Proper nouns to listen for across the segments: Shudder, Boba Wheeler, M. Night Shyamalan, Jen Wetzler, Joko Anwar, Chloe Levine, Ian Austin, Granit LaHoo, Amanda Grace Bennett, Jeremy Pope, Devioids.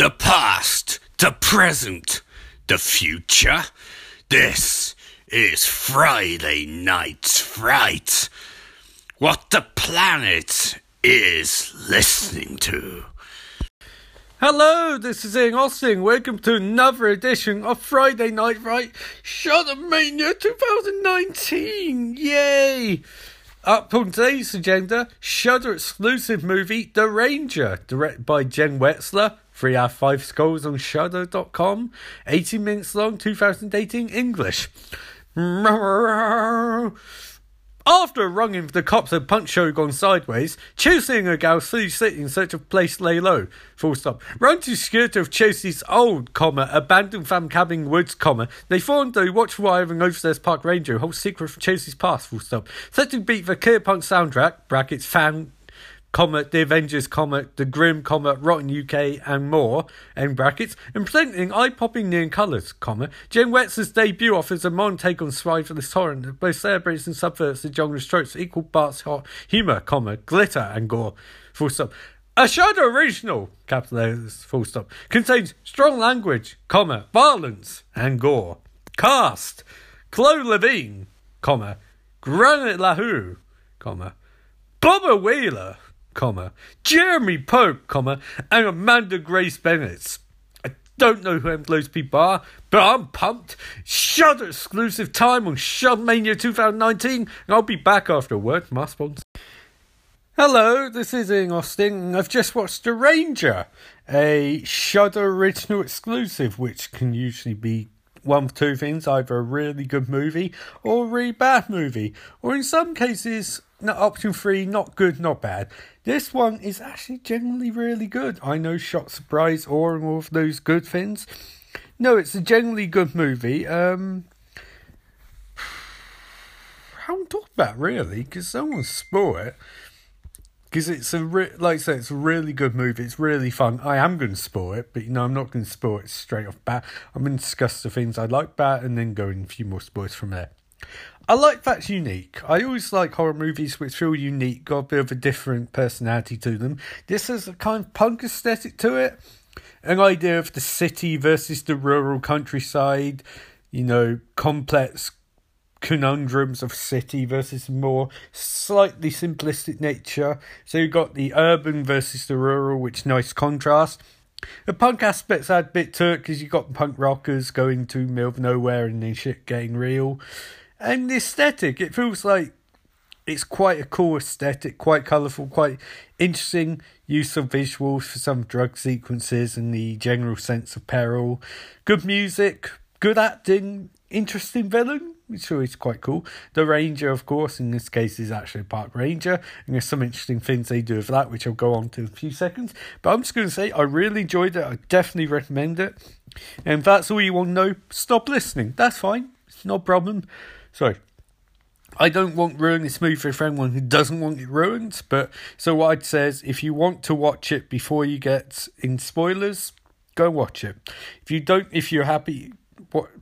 The past, the present, the future. This is Friday Night's Fright. What the planet is listening to. Hello, this is Ian Austin. Welcome to another edition of Friday Night Fright Shudder Mania 2019. Yay! Up on today's agenda, Shudder exclusive movie The Ranger, directed by Jen Wetzler, 3 out of 5 skulls on Shudder.com, 80 minutes long, 2018 English. After running with the cops and punk show gone sideways, Chelsea and her gal flee city in search of place to lay low. Run to security of Chelsea's old, abandoned fam cabin woods, They fall into watch wire and overstairs park ranger, whole secret of Chelsea's past, Set to beat the clear punk soundtrack, brackets fan, the Avengers, the Grim, Rotten UK, and more, end brackets, and presenting eye-popping neon colours, Jen Wetzler's debut offers a modern take on survivalist horror that both celebrates and subverts the genre's tropes, equal parts hot humour, glitter and gore, A Shudder original, contains strong language, violence and gore. Cast, Chloe Levine, Granit LaHoo, Boba Wheeler, Jeremy Pope, and Amanda Grace Bennett. I don't know who those people are, but I'm pumped. Shudder exclusive time on Shudder Mania 2019, and I'll be back after a word from our sponsor. Hello, this is Ian Austin. I've just watched The Ranger, a Shudder original exclusive, which can usually be one of two things, either a really good movie or a really bad movie, or in some cases, option three, not good, not bad. This one is actually generally really good. I know, shock, surprise, awe, and all of those good things. No, it's a generally good movie. I won't talk about it really, because someone spoil it. Because it's it's a really good movie. It's really fun. I am going to spoil it, but I'm not going to spoil it straight off bat. I'm going to discuss the things I like about it and then go in a few more spoilers from there. I like that's unique. I always like horror movies which feel unique, got a bit of a different personality to them. This has a kind of punk aesthetic to it. An idea of the city versus the rural countryside, complex conundrums of city versus more slightly simplistic nature. So you've got the urban versus the rural, which nice contrast. The punk aspects add a bit to it, because you've got punk rockers going to middle of nowhere and then shit getting real. And the aesthetic, it feels like it's quite a cool aesthetic, quite colourful, quite interesting use of visuals for some drug sequences and the general sense of peril. Good music, good acting, interesting villain, which is always quite cool. The Ranger, of course, in this case is actually a park ranger, and there's some interesting things they do with that, which I'll go on to in a few seconds. But I'm just going to say, I really enjoyed it. I definitely recommend it. And if that's all you want to know, stop listening. That's fine. It's no problem. Sorry. I don't want to ruin this movie for anyone who doesn't want it ruined, but so what I'd say is, if you want to watch it before you get in spoilers, go watch it. If you're happy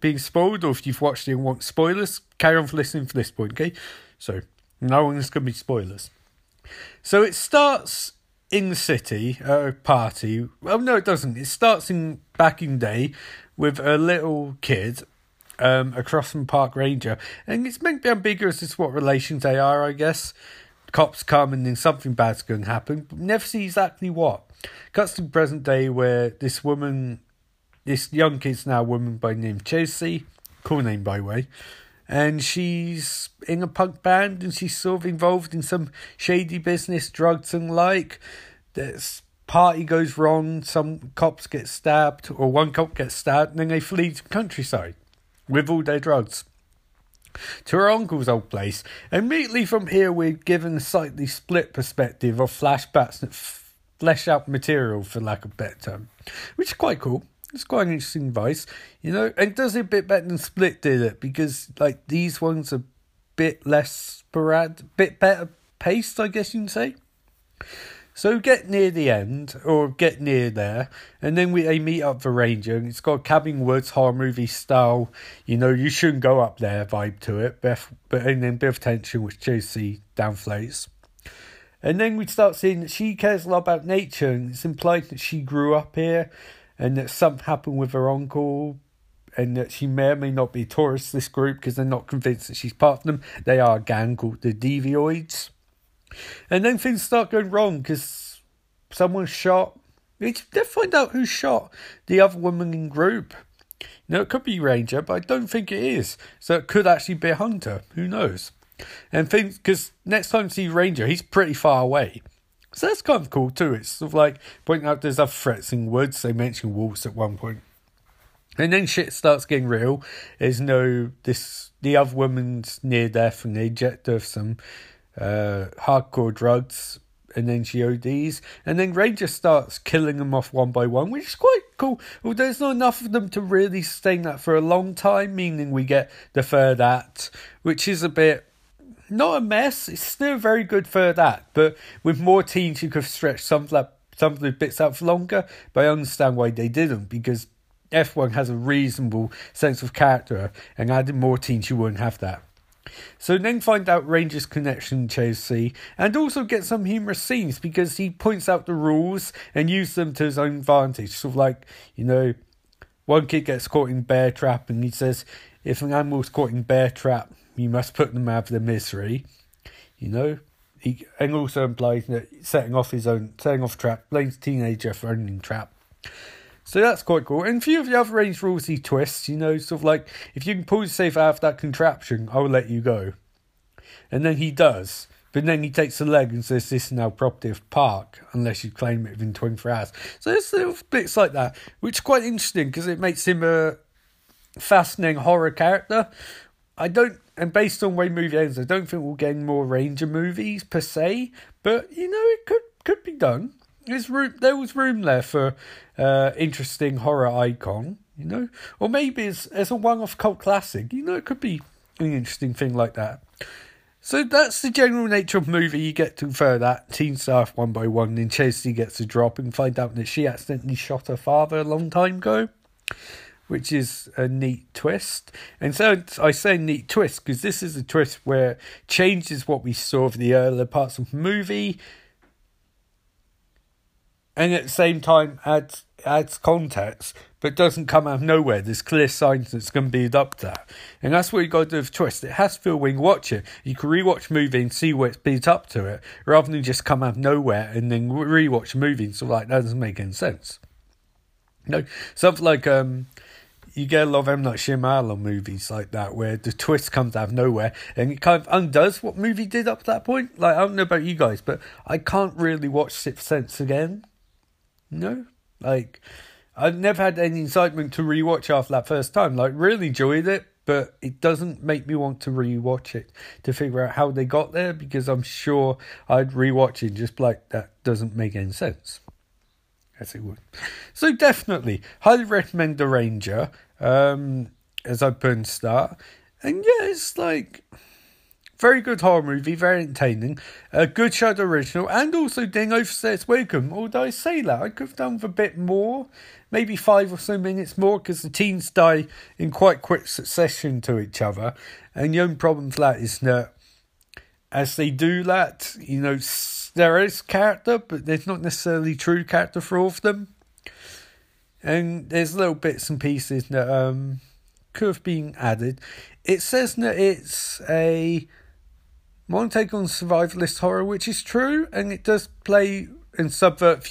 being spoiled, or if you've watched it and want spoilers, carry on for listening for this point, okay? So, no one's going to be spoilers. So it starts in the city, a party. Well, no, it doesn't. It starts in back in day with a little kid, across from park ranger, and it's meant to be ambiguous as to what relations they are, I guess. Cops come and then something bad's going to happen, but never see exactly what. Cuts to the present day where this young kid's now a woman by the name Chelsea, cool name by the way, and she's in a punk band and she's sort of involved in some shady business, drugs and like. This party goes wrong, some cops get stabbed, or one cop gets stabbed, and then they flee to the countryside with all their drugs to her uncle's old place. And immediately from here we're given a slightly split perspective of flashbacks that flesh out material, for lack of a better term, which is quite cool. It's quite an interesting vice, and it does it a bit better than Split did it, because these ones are a bit less sporadic, bit better paced, I guess you can say. So get near there, and then they meet up the ranger, and it's got Cabin Woods horror movie style, you shouldn't go up there vibe to it, and then bit of tension, which Chelsea downplays. And then we start seeing that she cares a lot about nature, and it's implied that she grew up here, and that something happened with her uncle, and that she may or may not be a tourist this group because they're not convinced that she's part of them. They are a gang called the Devioids. And then things start going wrong because someone's shot. They find out who shot the other woman in group. Now, it could be Ranger, but I don't think it is. So it could actually be a hunter. Who knows? And things, because next time you see Ranger, he's pretty far away. So that's kind of cool too. It's sort of like pointing out there's other threats in woods. They mention wolves at one point. And then shit starts getting real. There's no, this, the other woman's near death and they inject her some hardcore drugs. And then she ODs. And then Ranger starts killing them off one by one, which is quite cool. Well, there's not enough of them to really sustain that for a long time, meaning we get the third act, which is a bit, not a mess. It's still a very good third act, but with more teams, you could have stretched some of the bits out for longer. But I understand why they didn't, because everyone has a reasonable sense of character, and adding more teams, you wouldn't have that. So then find out Ranger's connection to Chelsea, and also get some humorous scenes because he points out the rules and uses them to his own advantage. Sort of like, you know, one kid gets caught in bear trap and he says, if an animal's caught in bear trap, you must put them out of their misery. You know, he, and also implies that setting off trap, blames teenager for owning trap. So that's quite cool. And a few of the other range rules he twists, you know, sort of like, if you can pull yourself out of that contraption, I'll let you go. And then he does. But then he takes a leg and says, this is now property of park, unless you claim it within 24 hours. So there's little bits like that, which is quite interesting, because it makes him a fascinating horror character. And based on the way movie ends, I don't think we'll get more Ranger movies, per se. But, you know, it could be done. There was room there for interesting horror icon, you know. Or maybe it's a one-off cult classic. You know, it could be an interesting thing like that. So that's the general nature of movie. You get to infer that. Teen staff one by one. Then Chelsea gets a drop and find out that she accidentally shot her father a long time ago. Which is a neat twist. And so I say neat twist because this is a twist where it changes what we saw of the earlier parts of the movie. And at the same time, adds context, but doesn't come out of nowhere. There's clear signs that it's going to build up to that. And that's what you got to do with twist. It has to feel when you watch it. You can rewatch a movie and see where it's built up to it, rather than just come out of nowhere and then rewatch a movie and sort of like, that doesn't make any sense. You know, something like, you get a lot of M. Night Shyamalan movies like that, where the twist comes out of nowhere, and it kind of undoes what movie did up to that point. Like, I don't know about you guys, but I can't really watch Sixth Sense again. No, like, I've never had any excitement to rewatch after that first time. Like, really enjoyed it, but it doesn't make me want to rewatch it to figure out how they got there, because I'm sure I'd rewatch it just like, that doesn't make any sense. As it would. So definitely, highly recommend The Ranger, as I put in start. And yeah, it's like, very good horror movie, very entertaining, a good Shudder original, and also didn't overstay its welcome. Although I say that, I could have done with a bit more, maybe 5 or so minutes more, because the teens die in quite quick succession to each other, and the only problem for that is that, as they do that, you know, there is character, but there's not necessarily true character for all of them, and there's little bits and pieces that could have been added. It says that it's a modern take on survivalist horror, which is true, and it does play and subvert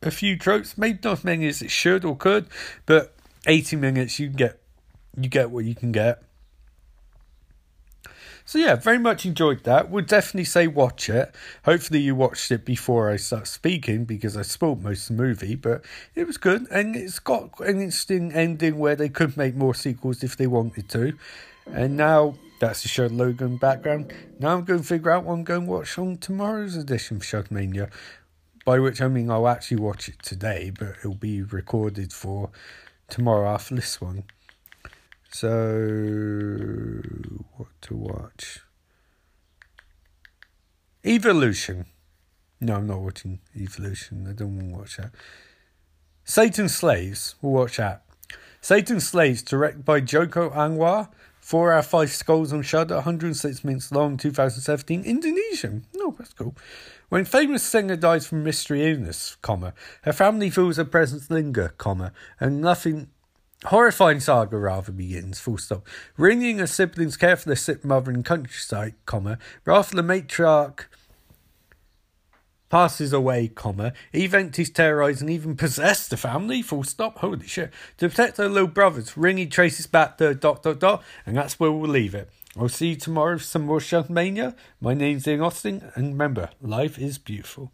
a few tropes, maybe not as many as it should or could, but 80 minutes you get what you can get. So yeah, very much enjoyed that. Would definitely say watch it. Hopefully you watched it before I start speaking, because I spoiled most of the movie, but it was good, and it's got an interesting ending where they could make more sequels if they wanted to. And now, that's the Shudder logo and background. Now I'm going to figure out what I'm going to watch on tomorrow's edition of Shuddermania, by which I mean I'll actually watch it today, but it'll be recorded for tomorrow after this one. So, what to watch? Evolution. No, I'm not watching Evolution. I don't want to watch that. Satan's Slaves. We'll watch that. Satan's Slaves, directed by Joko Anwar. 4 out of 5 skulls on Shudder. 106 minutes long. 2017. Indonesian. No, oh, that's cool. When famous singer dies from mystery illness, comma, her family feels her presence linger, comma, and nothing... horrifying saga rather begins, full stop. Ringing her siblings care for their sick mother in countryside, comma, but after the matriarch passes away, comma, entities terrorise and even possess the family, full stop, holy shit. To protect her little brothers, Ringy traces back the ... and that's where we'll leave it. I'll see you tomorrow for some more Shudder Mania. My name's Ian Austin, and remember, life is beautiful.